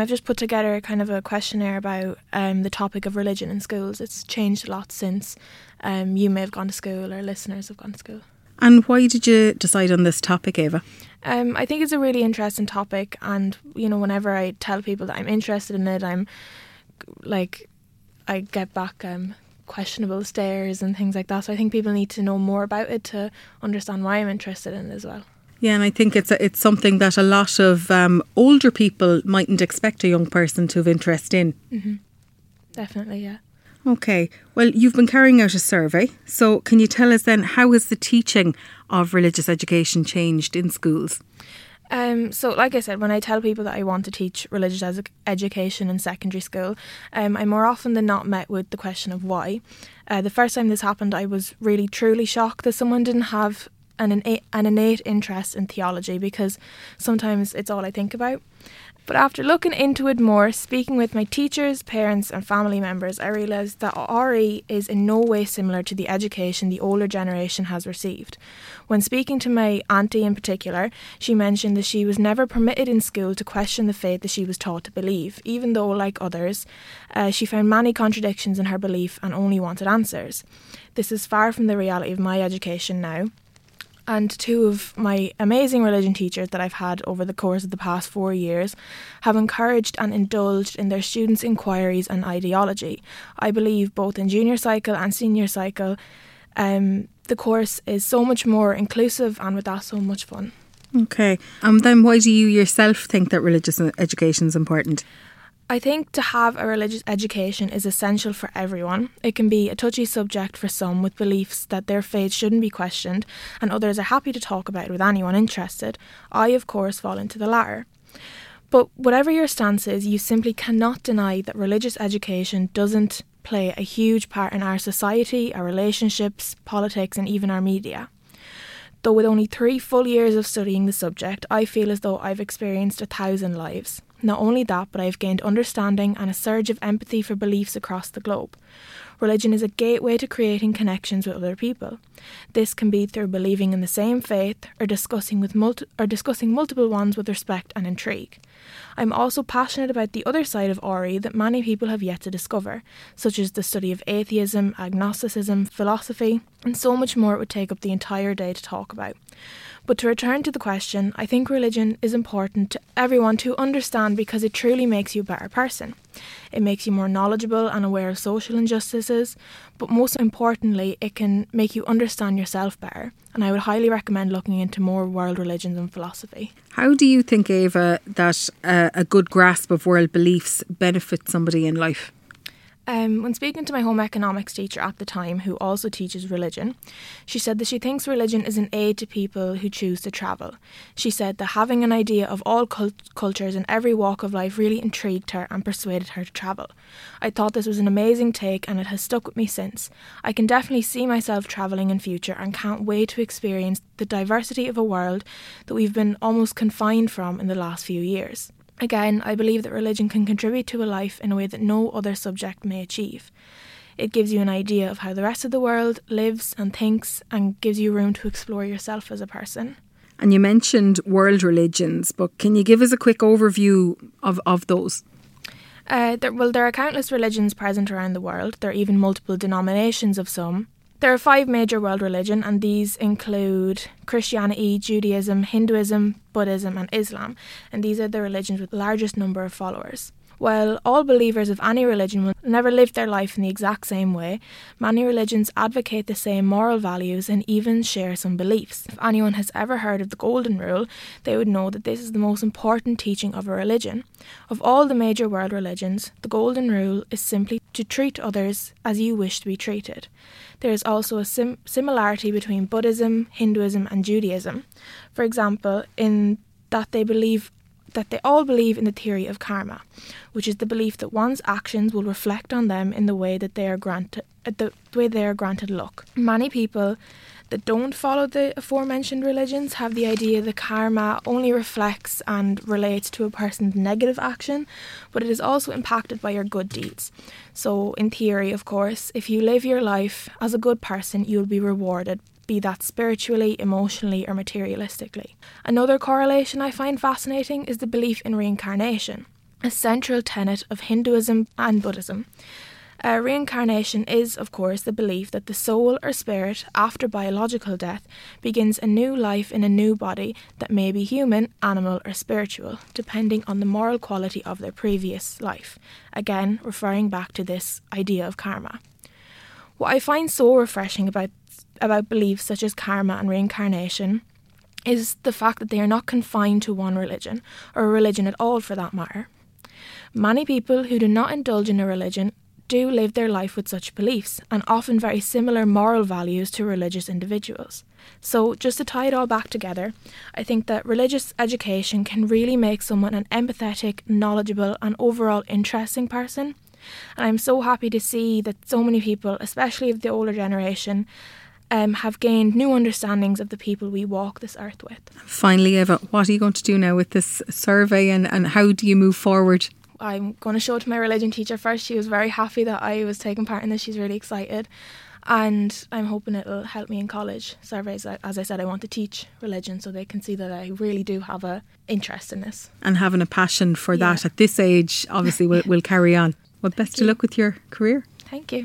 I've just put together kind of a questionnaire about the topic of religion in schools. It's changed a lot since you may have gone to school or listeners have gone to school. And why did you decide on this topic, Ava? I think it's a really interesting topic, and you know, whenever I tell people that I'm interested in it, I get back questionable stares and things like that. So I think people need to know more about it to understand why I'm interested in it as well. Yeah, and I think it's something that a lot of older people mightn't expect a young person to have interest in. Mm-hmm. Definitely, yeah. Okay, well, you've been carrying out a survey, so can you tell us then, how has the teaching of religious education changed in schools? So like I said, when I tell people that I want to teach religious education in secondary school, I'm more often than not met with the question of why. The first time this happened, I was really truly shocked that someone didn't have an innate interest in theology, because sometimes it's all I think about. But after looking into it more, speaking with my teachers, parents and family members, I realised that RE is in no way similar to the education the older generation has received. When speaking to my auntie in particular, she mentioned that she was never permitted in school to question the faith that she was taught to believe, even though, like others, she found many contradictions in her belief and only wanted answers. This is far from the reality of my education now. And two of my amazing religion teachers that I've had over the course of the past 4 years have encouraged and indulged in their students' inquiries and ideology. I believe both in junior cycle and senior cycle, the course is so much more inclusive, and with that, so much fun. Okay. And then why do you yourself think that religious education is important? I think to have a religious education is essential for everyone. It can be a touchy subject for some, with beliefs that their faith shouldn't be questioned, and others are happy to talk about it with anyone interested. I, of course, fall into the latter. But whatever your stance is, you simply cannot deny that religious education doesn't play a huge part in our society, our relationships, politics, and even our media. Though with only 3 full years of studying the subject, I feel as though I've experienced 1,000 lives. Not only that, but I've gained understanding and a surge of empathy for beliefs across the globe. Religion is a gateway to creating connections with other people. This can be through believing in the same faith or discussing multiple ones with respect and intrigue. I'm also passionate about the other side of RE that many people have yet to discover, such as the study of atheism, agnosticism, philosophy, and so much more it would take up the entire day to talk about. But to return to the question, I think religion is important to everyone to understand, because it truly makes you a better person. It makes you more knowledgeable and aware of social injustices, but most importantly, it can make you understand yourself better. And I would highly recommend looking into more world religions and philosophy. How do you think, Ava, that a good grasp of world beliefs benefits somebody in life? When speaking to my home economics teacher at the time, who also teaches religion, she said that she thinks religion is an aid to people who choose to travel. She said that having an idea of all cultures and every walk of life really intrigued her and persuaded her to travel. I thought this was an amazing take, and it has stuck with me since. I can definitely see myself travelling in future, and can't wait to experience the diversity of a world that we've been almost confined from in the last few years. Again, I believe that religion can contribute to a life in a way that no other subject may achieve. It gives you an idea of how the rest of the world lives and thinks, and gives you room to explore yourself as a person. And you mentioned world religions, but can you give us a quick overview of those? There are countless religions present around the world. There are even multiple denominations of some. There are 5 major world religions, and these include Christianity, Judaism, Hinduism, Buddhism and Islam, and these are the religions with the largest number of followers. While all believers of any religion will never live their life in the exact same way, many religions advocate the same moral values and even share some beliefs. If anyone has ever heard of the Golden Rule, they would know that this is the most important teaching of a religion. Of all the major world religions, the Golden Rule is simply to treat others as you wish to be treated. There is also a similarity between Buddhism, Hinduism and Judaism. For example, in that they all believe in the theory of karma, which is the belief that one's actions will reflect on them in the way that they are granted luck. Many people that don't follow the aforementioned religions have the idea that karma only reflects and relates to a person's negative action, but it is also impacted by your good deeds. So in theory, of course, if you live your life as a good person, you'll be rewarded, be that spiritually, emotionally or materialistically. Another correlation I find fascinating is the belief in reincarnation. a central tenet of Hinduism and Buddhism. Reincarnation is, of course, the belief that the soul or spirit, after biological death, begins a new life in a new body that may be human, animal or spiritual, depending on the moral quality of their previous life. Again, referring back to this idea of karma. What I find so refreshing about beliefs such as karma and reincarnation is the fact that they are not confined to one religion, or a religion at all for that matter. Many people who do not indulge in a religion do live their life with such beliefs, and often very similar moral values to religious individuals. So, just to tie it all back together, I think that religious education can really make someone an empathetic, knowledgeable and overall interesting person. And I'm so happy to see that so many people, especially of the older generation, have gained new understandings of the people we walk this earth with. Finally, Eva, what are you going to do now with this survey and how do you move forward? I'm going to show it to my religion teacher first. She was very happy that I was taking part in this. She's really excited. And I'm hoping it'll help me in college surveys. As I said, I want to teach religion so they can see that I really do have an interest in this. And having a passion for that at this age, obviously, will carry on. Well, best of luck with your career. Thank you.